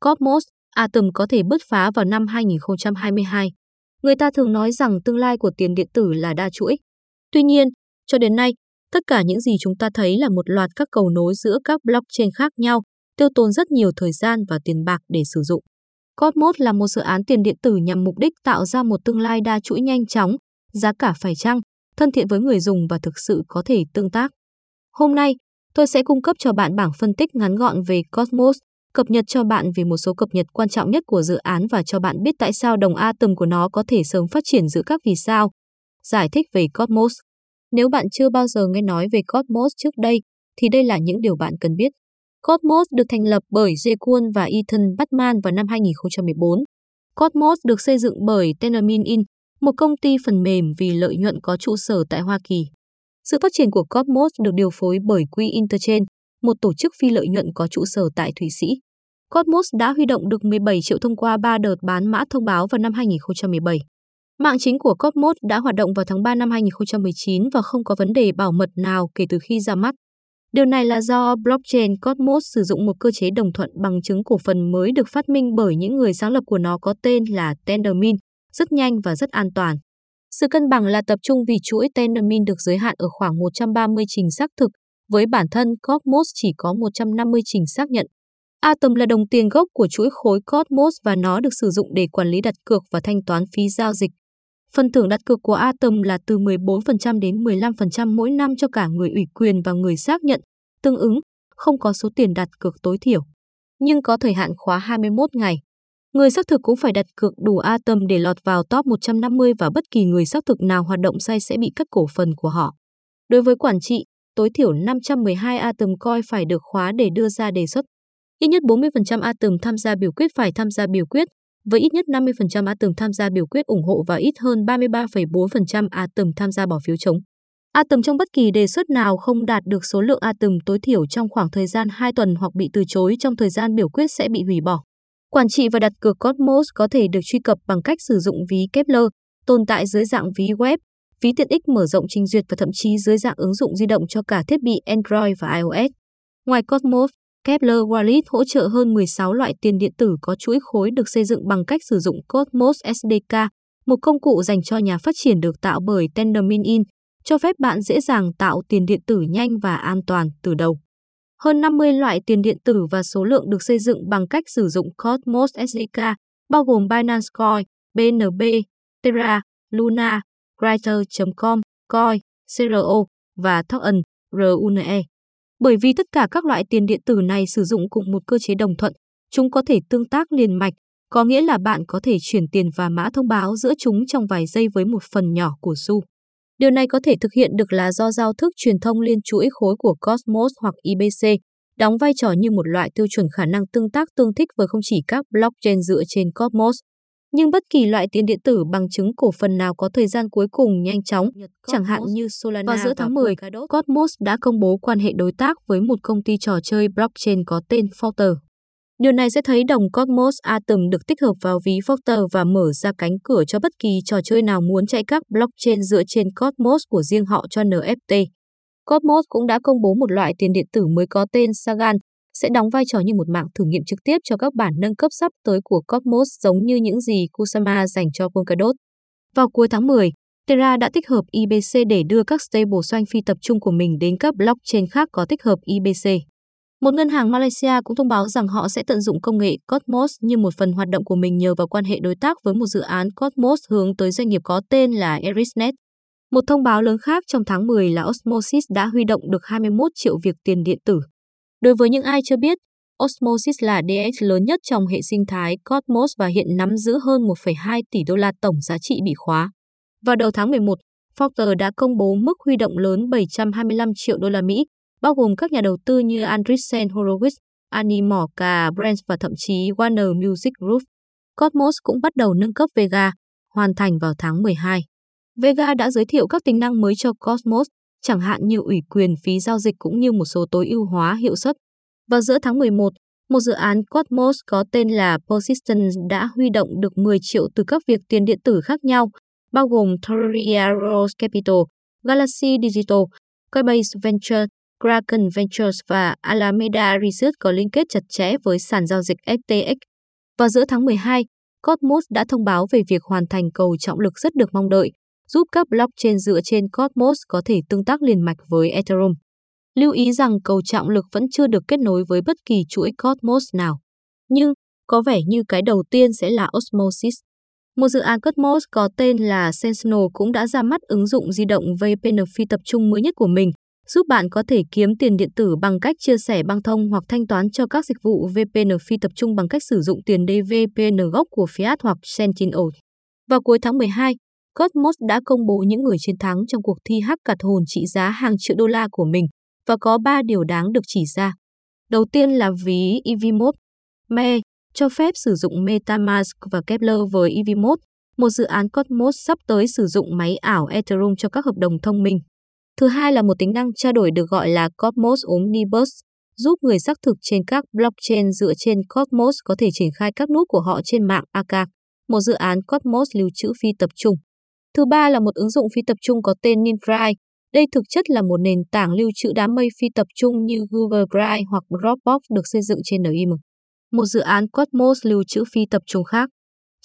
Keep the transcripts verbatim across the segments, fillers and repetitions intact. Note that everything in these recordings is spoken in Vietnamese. Cosmos, Atom có thể bứt phá vào năm hai nghìn không trăm hai mươi hai. Người ta thường nói rằng tương lai của tiền điện tử là đa chuỗi. Tuy nhiên, cho đến nay, tất cả những gì chúng ta thấy là một loạt các cầu nối giữa các blockchain khác nhau, tiêu tốn rất nhiều thời gian và tiền bạc để sử dụng. Cosmos là một dự án tiền điện tử nhằm mục đích tạo ra một tương lai đa chuỗi nhanh chóng, giá cả phải chăng, thân thiện với người dùng và thực sự có thể tương tác. Hôm nay, tôi sẽ cung cấp cho bạn bảng phân tích ngắn gọn về Cosmos, cập nhật cho bạn về một số cập nhật quan trọng nhất của dự án và cho bạn biết tại sao đồng Atom của nó có thể sớm phát triển giữa các vì sao. Giải thích về Cosmos. Nếu bạn chưa bao giờ nghe nói về Cosmos trước đây, thì đây là những điều bạn cần biết. Cosmos được thành lập bởi Jae Kwon và Ethan Bachman vào năm hai nghìn không trăm mười bốn. Cosmos được xây dựng bởi Tendermint incorporated, một công ty phần mềm vì lợi nhuận có trụ sở tại Hoa Kỳ. Sự phát triển của Cosmos được điều phối bởi quỹ Interchain, một tổ chức phi lợi nhuận có trụ sở tại Thụy Sĩ. Cosmos đã huy động được mười bảy triệu thông qua ba đợt bán mã thông báo vào năm hai nghìn không trăm mười bảy. Mạng chính của Cosmos đã hoạt động vào tháng ba năm hai nghìn không trăm mười chín và không có vấn đề bảo mật nào kể từ khi ra mắt. Điều này là do blockchain Cosmos sử dụng một cơ chế đồng thuận bằng chứng cổ phần mới được phát minh bởi những người sáng lập của nó có tên là Tendermint, rất nhanh và rất an toàn. Sự cân bằng là tập trung vì chuỗi Tendermint được giới hạn ở khoảng một trăm ba mươi trình xác thực, với bản thân Cosmos chỉ có một trăm năm mươi trình xác nhận. Atom là đồng tiền gốc của chuỗi khối Cosmos và nó được sử dụng để quản lý đặt cược và thanh toán phí giao dịch. Phần thưởng đặt cược của Atom là từ mười bốn phần trăm đến mười lăm phần trăm mỗi năm cho cả người ủy quyền và người xác nhận, tương ứng, không có số tiền đặt cược tối thiểu, nhưng có thời hạn khóa hai mươi mốt ngày. Người xác thực cũng phải đặt cược đủ Atom để lọt vào top một trăm năm mươi và bất kỳ người xác thực nào hoạt động sai sẽ bị cắt cổ phần của họ. Đối với quản trị, tối thiểu năm trăm mười hai Atom Coin phải được khóa để đưa ra đề xuất. Ít nhất bốn mươi phần trăm Atom tham gia biểu quyết phải tham gia biểu quyết, với ít nhất năm mươi phần trăm Atom tham gia biểu quyết ủng hộ và ít hơn ba mươi ba phẩy bốn phần trăm Atom tham gia bỏ phiếu chống. Atom trong bất kỳ đề xuất nào không đạt được số lượng Atom tối thiểu trong khoảng thời gian hai tuần hoặc bị từ chối trong thời gian biểu quyết sẽ bị hủy bỏ. Quản trị và đặt cược Cosmos có thể được truy cập bằng cách sử dụng ví Keplr, tồn tại dưới dạng ví web, ví tiện ích mở rộng trình duyệt và thậm chí dưới dạng ứng dụng di động cho cả thiết bị Android và iOS. Ngoài Cosmos, Keplr Wallet hỗ trợ hơn mười sáu loại tiền điện tử có chuỗi khối được xây dựng bằng cách sử dụng Cosmos ét đê ca, một công cụ dành cho nhà phát triển được tạo bởi Tendermint incorporated, cho phép bạn dễ dàng tạo tiền điện tử nhanh và an toàn từ đầu. Hơn năm mươi loại tiền điện tử và số lượng được xây dựng bằng cách sử dụng Cosmos ét đê ca, bao gồm Binance Coin, bê en bê, Terra, Luna, Crypto chấm com, Coin, xê rờ ô và token rune. Bởi vì tất cả các loại tiền điện tử này sử dụng cùng một cơ chế đồng thuận, chúng có thể tương tác liền mạch, có nghĩa là bạn có thể chuyển tiền và mã thông báo giữa chúng trong vài giây với một phần nhỏ của xu. Điều này có thể thực hiện được là do giao thức truyền thông liên chuỗi khối của Cosmos hoặc i bê xê đóng vai trò như một loại tiêu chuẩn khả năng tương tác tương thích với không chỉ các blockchain dựa trên Cosmos, nhưng bất kỳ loại tiền điện tử bằng chứng cổ phần nào có thời gian cuối cùng nhanh chóng, chẳng hạn như Solana. Vào giữa tháng mười, Cosmos đã công bố quan hệ đối tác với một công ty trò chơi blockchain có tên Falter. Điều này sẽ thấy đồng Cosmos Atom được tích hợp vào ví Falter và mở ra cánh cửa cho bất kỳ trò chơi nào muốn chạy các blockchain dựa trên Cosmos của riêng họ cho en ép tê. Cosmos cũng đã công bố một loại tiền điện tử mới có tên Sagan, sẽ đóng vai trò như một mạng thử nghiệm trực tiếp cho các bản nâng cấp sắp tới của Cosmos giống như những gì Kusama dành cho Polkadot. Vào cuối tháng mười, Terra đã tích hợp i bê xê để đưa các stable xoanh phi tập trung của mình đến các blockchain khác có tích hợp i bê xê. Một ngân hàng Malaysia cũng thông báo rằng họ sẽ tận dụng công nghệ Cosmos như một phần hoạt động của mình nhờ vào quan hệ đối tác với một dự án Cosmos hướng tới doanh nghiệp có tên là Emeris. Một thông báo lớn khác trong tháng mười là Osmosis đã huy động được hai mươi mốt triệu việc tiền điện tử. Đối với những ai chưa biết, Osmosis là đê ép lớn nhất trong hệ sinh thái Cosmos và hiện nắm giữ hơn một phẩy hai tỷ đô la tổng giá trị bị khóa. Vào đầu tháng mười một, Falter đã công bố mức huy động lớn bảy trăm hai mươi lăm triệu đô la Mỹ, bao gồm các nhà đầu tư như Andreessen Horowitz, Animoca Brands và thậm chí Warner Music Group. Cosmos cũng bắt đầu nâng cấp Vega, hoàn thành vào tháng mười hai. Vega đã giới thiệu các tính năng mới cho Cosmos, chẳng hạn như ủy quyền phí giao dịch cũng như một số tối ưu hóa hiệu suất. Vào giữa tháng mười một, một dự án Cosmos có tên là Persistence đã huy động được mười triệu từ các việc tiền điện tử khác nhau, bao gồm Terra Rose Capital, Galaxy Digital, Coinbase Venture, Kraken Ventures và Alameda Research có liên kết chặt chẽ với sàn giao dịch ét tê ích. Vào giữa tháng mười hai, Cosmos đã thông báo về việc hoàn thành cầu trọng lực rất được mong đợi, giúp các blockchain dựa trên Cosmos có thể tương tác liền mạch với Ethereum. Lưu ý rằng cầu trọng lực vẫn chưa được kết nối với bất kỳ chuỗi Cosmos nào. Nhưng, có vẻ như cái đầu tiên sẽ là Osmosis. Một dự án Cosmos có tên là Sentinel cũng đã ra mắt ứng dụng di động vê pê en phi tập trung mới nhất của mình, giúp bạn có thể kiếm tiền điện tử bằng cách chia sẻ băng thông hoặc thanh toán cho các dịch vụ vê pê en phi tập trung bằng cách sử dụng tiền đê vê pê en gốc của Fiat hoặc Sentinel. Vào cuối tháng mười hai, Cosmos đã công bố những người chiến thắng trong cuộc thi hackathon trị giá hàng triệu đô la của mình, và có ba điều đáng được chỉ ra. Đầu tiên là ví e vê em o đê, em e cho phép sử dụng MetaMask và Keplr với e vê em o đê, một dự án Cosmos sắp tới sử dụng máy ảo Ethereum cho các hợp đồng thông minh. Thứ hai là một tính năng trao đổi được gọi là Cosmos Omnibus, giúp người xác thực trên các blockchain dựa trên Cosmos có thể triển khai các nút của họ trên mạng a ca, một dự án Cosmos lưu trữ phi tập trung. Thứ ba là một ứng dụng phi tập trung có tên Ninfry. Đây thực chất là một nền tảng lưu trữ đám mây phi tập trung như Google Drive hoặc Dropbox được xây dựng trên en i em, một dự án Cosmos lưu trữ phi tập trung khác.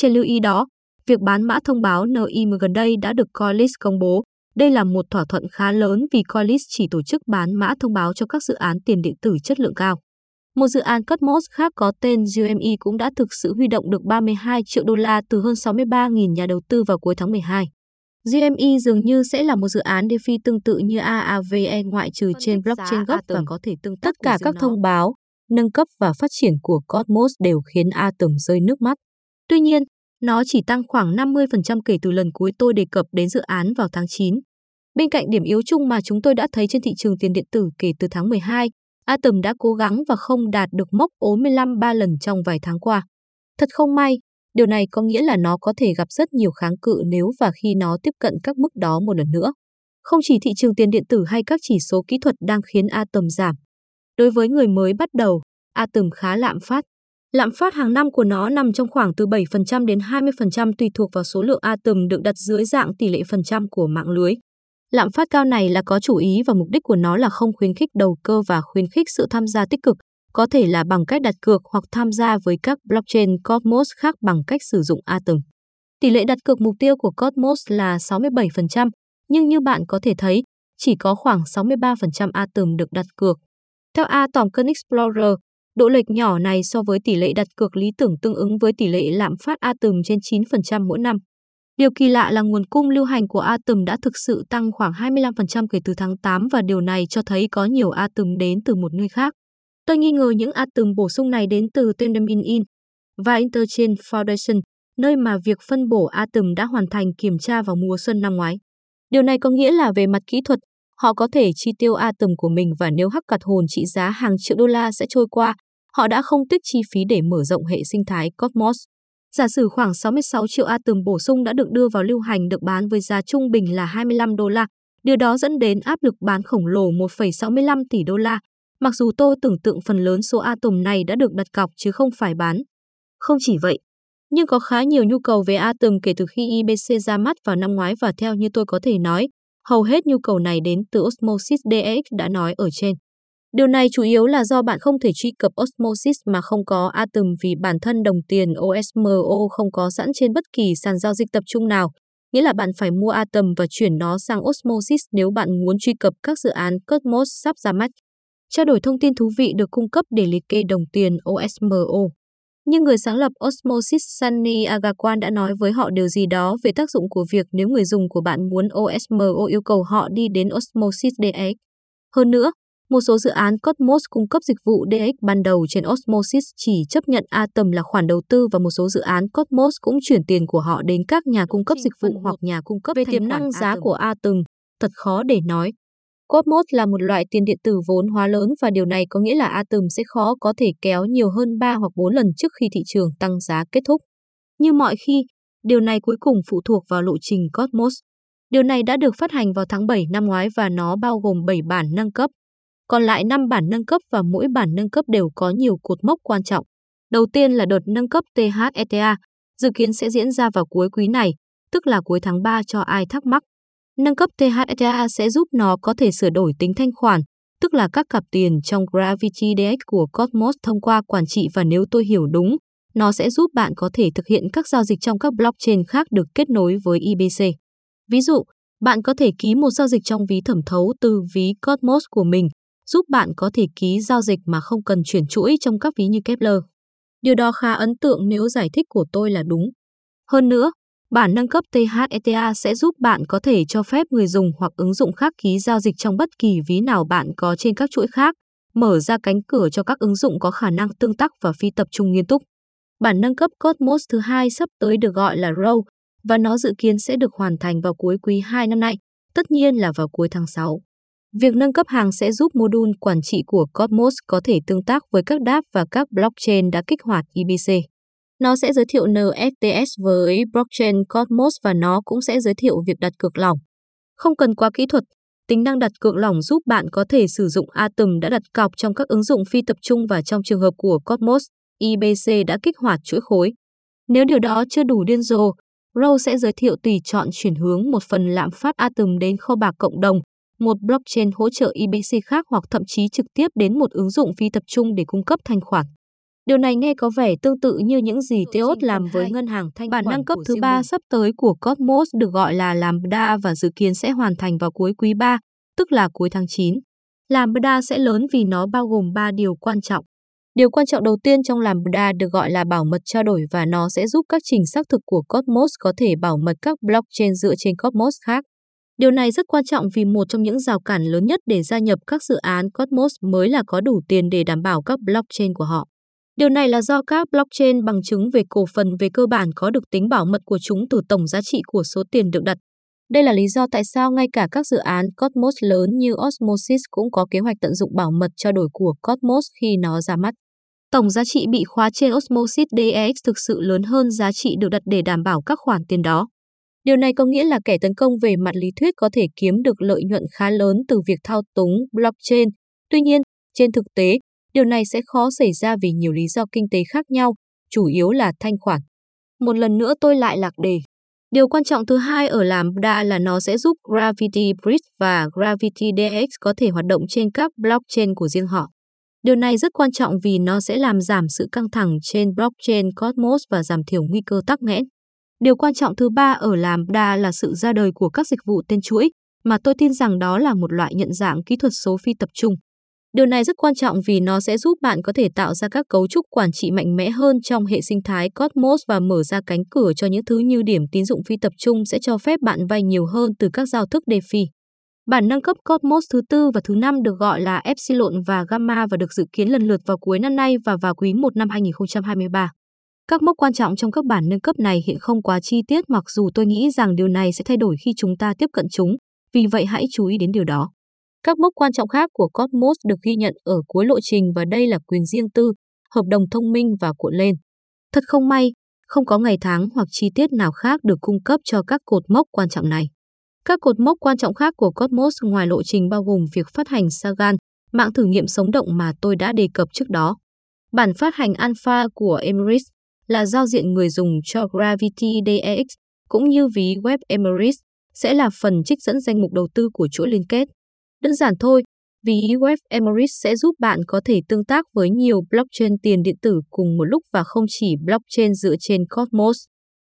Trên lưu ý đó, việc bán mã thông báo en i em gần đây đã được CoinList công bố. Đây là một thỏa thuận khá lớn vì CoinList chỉ tổ chức bán mã thông báo cho các dự án tiền điện tử chất lượng cao. Một dự án Cosmos khác có tên giê em e cũng đã thực sự huy động được ba mươi hai triệu đô la từ hơn sáu mươi ba nghìn nhà đầu tư vào cuối tháng mười hai. giê em e dường như sẽ là một dự án DeFi tương tự như a a vê e ngoại trừ trên blockchain gốc và có thể tương tất cả các thông báo, nâng cấp và phát triển của Cosmos đều khiến Atom rơi nước mắt. Tuy nhiên, nó chỉ tăng khoảng năm mươi phần trăm kể từ lần cuối tôi đề cập đến dự án vào tháng chín. Bên cạnh điểm yếu chung mà chúng tôi đã thấy trên thị trường tiền điện tử kể từ tháng mười hai, Atom đã cố gắng và không đạt được mốc bốn mươi lăm ba lần trong vài tháng qua. Thật không may, điều này có nghĩa là nó có thể gặp rất nhiều kháng cự nếu và khi nó tiếp cận các mức đó một lần nữa. Không chỉ thị trường tiền điện tử hay các chỉ số kỹ thuật đang khiến Atom giảm. Đối với người mới bắt đầu, Atom khá lạm phát. Lạm phát hàng năm của nó nằm trong khoảng từ bảy phần trăm đến hai mươi phần trăm tùy thuộc vào số lượng Atom được đặt dưới dạng tỷ lệ phần trăm của mạng lưới. Lạm phát cao này là có chủ ý và mục đích của nó là không khuyến khích đầu cơ và khuyến khích sự tham gia tích cực, có thể là bằng cách đặt cược hoặc tham gia với các blockchain Cosmos khác bằng cách sử dụng Atom. Tỷ lệ đặt cược mục tiêu của Cosmos là sáu mươi bảy phần trăm, nhưng như bạn có thể thấy, chỉ có khoảng sáu mươi ba phần trăm Atom được đặt cược. Theo Atom Explorer, độ lệch nhỏ này so với tỷ lệ đặt cược lý tưởng tương ứng với tỷ lệ lạm phát Atom trên chín phần trăm mỗi năm. Điều kỳ lạ là nguồn cung lưu hành của Atom đã thực sự tăng khoảng hai mươi lăm phần trăm kể từ tháng tám và điều này cho thấy có nhiều Atom đến từ một nơi khác. Tôi nghi ngờ những Atom bổ sung này đến từ Tendermint incorporated và Interchain Foundation, nơi mà việc phân bổ Atom đã hoàn thành kiểm tra vào mùa xuân năm ngoái. Điều này có nghĩa là về mặt kỹ thuật, họ có thể chi tiêu Atom của mình và nếu hackathon trị giá hàng triệu đô la sẽ trôi qua, họ đã không tiếc chi phí để mở rộng hệ sinh thái Cosmos. Giả sử khoảng sáu mươi sáu triệu Atom bổ sung đã được đưa vào lưu hành được bán với giá trung bình là hai mươi lăm đô la. Điều đó dẫn đến áp lực bán khổng lồ một phẩy sáu mươi lăm tỷ đô la. Mặc dù tôi tưởng tượng phần lớn số Atom này đã được đặt cọc chứ không phải bán. Không chỉ vậy, nhưng có khá nhiều nhu cầu về Atom kể từ khi i bê xê ra mắt vào năm ngoái và theo như tôi có thể nói, hầu hết nhu cầu này đến từ Osmosis đê ích đã nói ở trên. Điều này chủ yếu là do bạn không thể truy cập Osmosis mà không có Atom vì bản thân đồng tiền ô ét em o không có sẵn trên bất kỳ sàn giao dịch tập trung nào, nghĩa là bạn phải mua Atom và chuyển nó sang Osmosis nếu bạn muốn truy cập các dự án Cosmos sắp ra mắt. Trao đổi thông tin thú vị được cung cấp để liệt kê đồng tiền ô ét em o. Nhưng người sáng lập Osmosis Sunny Aggarwal đã nói với họ điều gì đó về tác dụng của việc nếu người dùng của bạn muốn ô ét em o yêu cầu họ đi đến Osmosis đê ích. Hơn nữa, một số dự án Cosmos cung cấp dịch vụ đê ích ban đầu trên Osmosis chỉ chấp nhận Atom là khoản đầu tư và một số dự án Cosmos cũng chuyển tiền của họ đến các nhà cung cấp dịch vụ hoặc nhà cung cấp về tiềm năng giá của Atom. Thật khó để nói. Cosmos là một loại tiền điện tử vốn hóa lớn và điều này có nghĩa là Atom sẽ khó có thể kéo nhiều hơn ba hoặc bốn lần trước khi thị trường tăng giá kết thúc. Như mọi khi, điều này cuối cùng phụ thuộc vào lộ trình Cosmos. Điều này đã được phát hành vào tháng bảy năm ngoái và nó bao gồm bảy bản nâng cấp. Còn lại năm bản nâng cấp và mỗi bản nâng cấp đều có nhiều cột mốc quan trọng. Đầu tiên là đợt nâng cấp tê hát e tê a, dự kiến sẽ diễn ra vào cuối quý này, tức là cuối tháng ba cho ai thắc mắc. Nâng cấp tê hát e tê a sẽ giúp nó có thể sửa đổi tính thanh khoản, tức là các cặp tiền trong Gravity đê ích của Cosmos thông qua quản trị và nếu tôi hiểu đúng, nó sẽ giúp bạn có thể thực hiện các giao dịch trong các blockchain khác được kết nối với i bê xê. Ví dụ, bạn có thể ký một giao dịch trong ví thẩm thấu từ ví Cosmos của mình, giúp bạn có thể ký giao dịch mà không cần chuyển chuỗi trong các ví như Keplr. Điều đó khá ấn tượng nếu giải thích của tôi là đúng. Hơn nữa, bản nâng cấp tê hát e tê a sẽ giúp bạn có thể cho phép người dùng hoặc ứng dụng khác ký giao dịch trong bất kỳ ví nào bạn có trên các chuỗi khác, mở ra cánh cửa cho các ứng dụng có khả năng tương tác và phi tập trung nghiêm túc. Bản nâng cấp Cosmos thứ hai sắp tới được gọi là rô và nó dự kiến sẽ được hoàn thành vào cuối quý hai năm nay, tất nhiên là vào cuối tháng sáu. Việc nâng cấp hàng sẽ giúp module quản trị của Cosmos có thể tương tác với các đê ép và các blockchain đã kích hoạt i bê xê. Nó sẽ giới thiệu en ép tê ét với blockchain Cosmos và nó cũng sẽ giới thiệu việc đặt cược lỏng. Không cần quá kỹ thuật, tính năng đặt cược lỏng giúp bạn có thể sử dụng Atom đã đặt cọc trong các ứng dụng phi tập trung và trong trường hợp của Cosmos, i bê xê đã kích hoạt chuỗi khối. Nếu điều đó chưa đủ điên rồ, rô sẽ giới thiệu tùy chọn chuyển hướng một phần lạm phát Atom đến kho bạc cộng đồng, một blockchain hỗ trợ i bê xê khác hoặc thậm chí trực tiếp đến một ứng dụng phi tập trung để cung cấp thanh khoản. Điều này nghe có vẻ tương tự như những gì Teos làm với ngân hàng thanh khoản. Bản nâng cấp thứ ba sắp tới của Cosmos được gọi là Lambda và dự kiến sẽ hoàn thành vào cuối quý ba, tức là cuối tháng chín. Lambda sẽ lớn vì nó bao gồm ba điều quan trọng. Điều quan trọng đầu tiên trong Lambda được gọi là bảo mật trao đổi và nó sẽ giúp các trình xác thực của Cosmos có thể bảo mật các blockchain dựa trên Cosmos khác. Điều này rất quan trọng vì một trong những rào cản lớn nhất để gia nhập các dự án Cosmos mới là có đủ tiền để đảm bảo các blockchain của họ. Điều này là do các blockchain bằng chứng về cổ phần về cơ bản có được tính bảo mật của chúng từ tổng giá trị của số tiền được đặt. Đây là lý do tại sao ngay cả các dự án Cosmos lớn như Osmosis cũng có kế hoạch tận dụng bảo mật trao đổi của Cosmos khi nó ra mắt. Tổng giá trị bị khóa trên Osmosis đê ích thực sự lớn hơn giá trị được đặt để đảm bảo các khoản tiền đó. Điều này có nghĩa là kẻ tấn công về mặt lý thuyết có thể kiếm được lợi nhuận khá lớn từ việc thao túng blockchain. Tuy nhiên, trên thực tế, điều này sẽ khó xảy ra vì nhiều lý do kinh tế khác nhau, chủ yếu là thanh khoản. Một lần nữa tôi lại lạc đề. Điều quan trọng thứ hai ở Lambda là nó sẽ giúp Gravity Bridge và Gravity đê ích có thể hoạt động trên các blockchain của riêng họ. Điều này rất quan trọng vì nó sẽ làm giảm sự căng thẳng trên blockchain Cosmos và giảm thiểu nguy cơ tắc nghẽn. Điều quan trọng thứ ba ở Lambda là sự ra đời của các dịch vụ tên chuỗi, mà tôi tin rằng đó là một loại nhận dạng kỹ thuật số phi tập trung. Điều này rất quan trọng vì nó sẽ giúp bạn có thể tạo ra các cấu trúc quản trị mạnh mẽ hơn trong hệ sinh thái Cosmos và mở ra cánh cửa cho những thứ như điểm tín dụng phi tập trung sẽ cho phép bạn vay nhiều hơn từ các giao thức DeFi. Bản nâng cấp Cosmos thứ tư và thứ năm được gọi là Epsilon và Gamma và được dự kiến lần lượt vào cuối năm nay và vào quý một năm hai nghìn không trăm hai mươi ba. Các mốc quan trọng trong các bản nâng cấp này hiện không quá chi tiết mặc dù tôi nghĩ rằng điều này sẽ thay đổi khi chúng ta tiếp cận chúng, vì vậy hãy chú ý đến điều đó. Các mốc quan trọng khác của Cosmos được ghi nhận ở cuối lộ trình và đây là quyền riêng tư, hợp đồng thông minh và cuộn lên. Thật không may, không có ngày tháng hoặc chi tiết nào khác được cung cấp cho các cột mốc quan trọng này. Các cột mốc quan trọng khác của Cosmos ngoài lộ trình bao gồm việc phát hành Sagan, mạng thử nghiệm sống động mà tôi đã đề cập trước đó. Bản phát hành Alpha của Emeris là giao diện người dùng cho Gravity đê ích, cũng như ví web Emeris sẽ là phần trích dẫn danh mục đầu tư của chuỗi liên kết. Đơn giản thôi, ví web Emeris sẽ giúp bạn có thể tương tác với nhiều blockchain tiền điện tử cùng một lúc và không chỉ blockchain dựa trên Cosmos.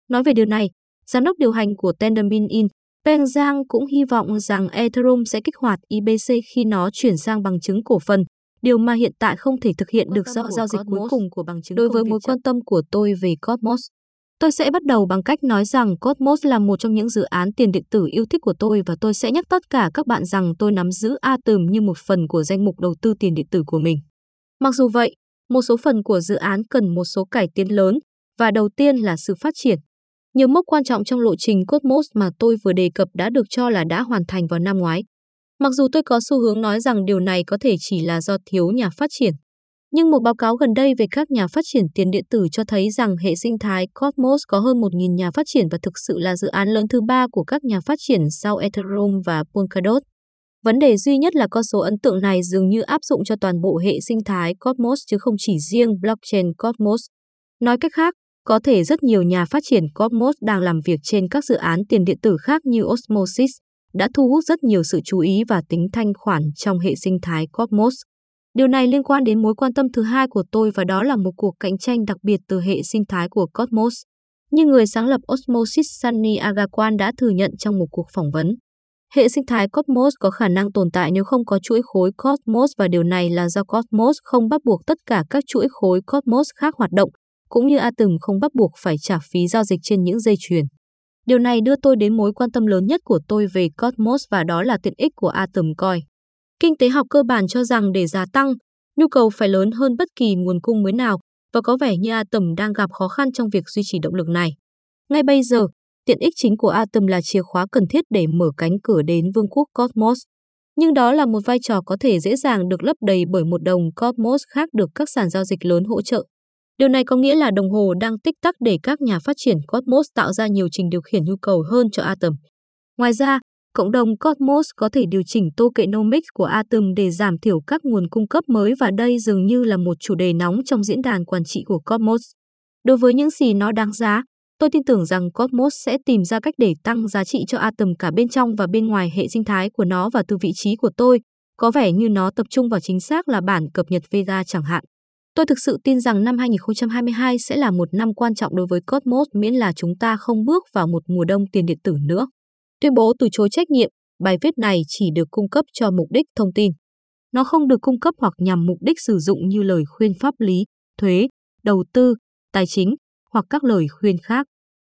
Nói về điều này, giám đốc điều hành của Tendermint incorporated Peng Zhang cũng hy vọng rằng Ethereum sẽ kích hoạt i bê xê khi nó chuyển sang bằng chứng cổ phần, điều mà hiện tại không thể thực hiện được do giao dịch cuối cùng của bằng chứng. Đối với mối quan tâm của tôi về Cosmos, tôi sẽ bắt đầu bằng cách nói rằng Cosmos là một trong những dự án tiền điện tử yêu thích của tôi và tôi sẽ nhắc tất cả các bạn rằng tôi nắm giữ Atom như một phần của danh mục đầu tư tiền điện tử của mình. Mặc dù vậy, một số phần của dự án cần một số cải tiến lớn và đầu tiên là sự phát triển. Nhiều mốc quan trọng trong lộ trình Cosmos mà tôi vừa đề cập đã được cho là đã hoàn thành vào năm ngoái. Mặc dù tôi có xu hướng nói rằng điều này có thể chỉ là do thiếu nhà phát triển. Nhưng một báo cáo gần đây về các nhà phát triển tiền điện tử cho thấy rằng hệ sinh thái Cosmos có hơn một nghìn nhà phát triển và thực sự là dự án lớn thứ ba của các nhà phát triển sau Ethereum và Polkadot. Vấn đề duy nhất là con số ấn tượng này dường như áp dụng cho toàn bộ hệ sinh thái Cosmos chứ không chỉ riêng blockchain Cosmos. Nói cách khác, có thể rất nhiều nhà phát triển Cosmos đang làm việc trên các dự án tiền điện tử khác như Osmosis, đã thu hút rất nhiều sự chú ý và tính thanh khoản trong hệ sinh thái Cosmos. Điều này liên quan đến mối quan tâm thứ hai của tôi và đó là một cuộc cạnh tranh đặc biệt từ hệ sinh thái của Cosmos, như người sáng lập Osmosis Sunny Aggarwal đã thừa nhận trong một cuộc phỏng vấn. Hệ sinh thái Cosmos có khả năng tồn tại nếu không có chuỗi khối Cosmos và điều này là do Cosmos không bắt buộc tất cả các chuỗi khối Cosmos khác hoạt động, cũng như Atom không bắt buộc phải trả phí giao dịch trên những dây chuyền. Điều này đưa tôi đến mối quan tâm lớn nhất của tôi về Cosmos và đó là tiện ích của Atom Coin. Kinh tế học cơ bản cho rằng để giá tăng, nhu cầu phải lớn hơn bất kỳ nguồn cung mới nào và có vẻ như Atom đang gặp khó khăn trong việc duy trì động lực này. Ngay bây giờ, tiện ích chính của Atom là chìa khóa cần thiết để mở cánh cửa đến vương quốc Cosmos. Nhưng đó là một vai trò có thể dễ dàng được lấp đầy bởi một đồng Cosmos khác được các sàn giao dịch lớn hỗ trợ. Điều này có nghĩa là đồng hồ đang tích tắc để các nhà phát triển Cosmos tạo ra nhiều trình điều khiển nhu cầu hơn cho Atom. Ngoài ra, cộng đồng Cosmos có thể điều chỉnh tokenomics của Atom để giảm thiểu các nguồn cung cấp mới và đây dường như là một chủ đề nóng trong diễn đàn quản trị của Cosmos. Đối với những gì nó đáng giá, tôi tin tưởng rằng Cosmos sẽ tìm ra cách để tăng giá trị cho Atom cả bên trong và bên ngoài hệ sinh thái của nó và từ vị trí của tôi, có vẻ như nó tập trung vào chính xác là bản cập nhật Vega chẳng hạn. Tôi thực sự tin rằng năm hai nghìn không trăm hai mươi hai sẽ là một năm quan trọng đối với Cosmos miễn là chúng ta không bước vào một mùa đông tiền điện tử nữa. Tuyên bố từ chối trách nhiệm, bài viết này chỉ được cung cấp cho mục đích thông tin. Nó không được cung cấp hoặc nhằm mục đích sử dụng như lời khuyên pháp lý, thuế, đầu tư, tài chính hoặc các lời khuyên khác.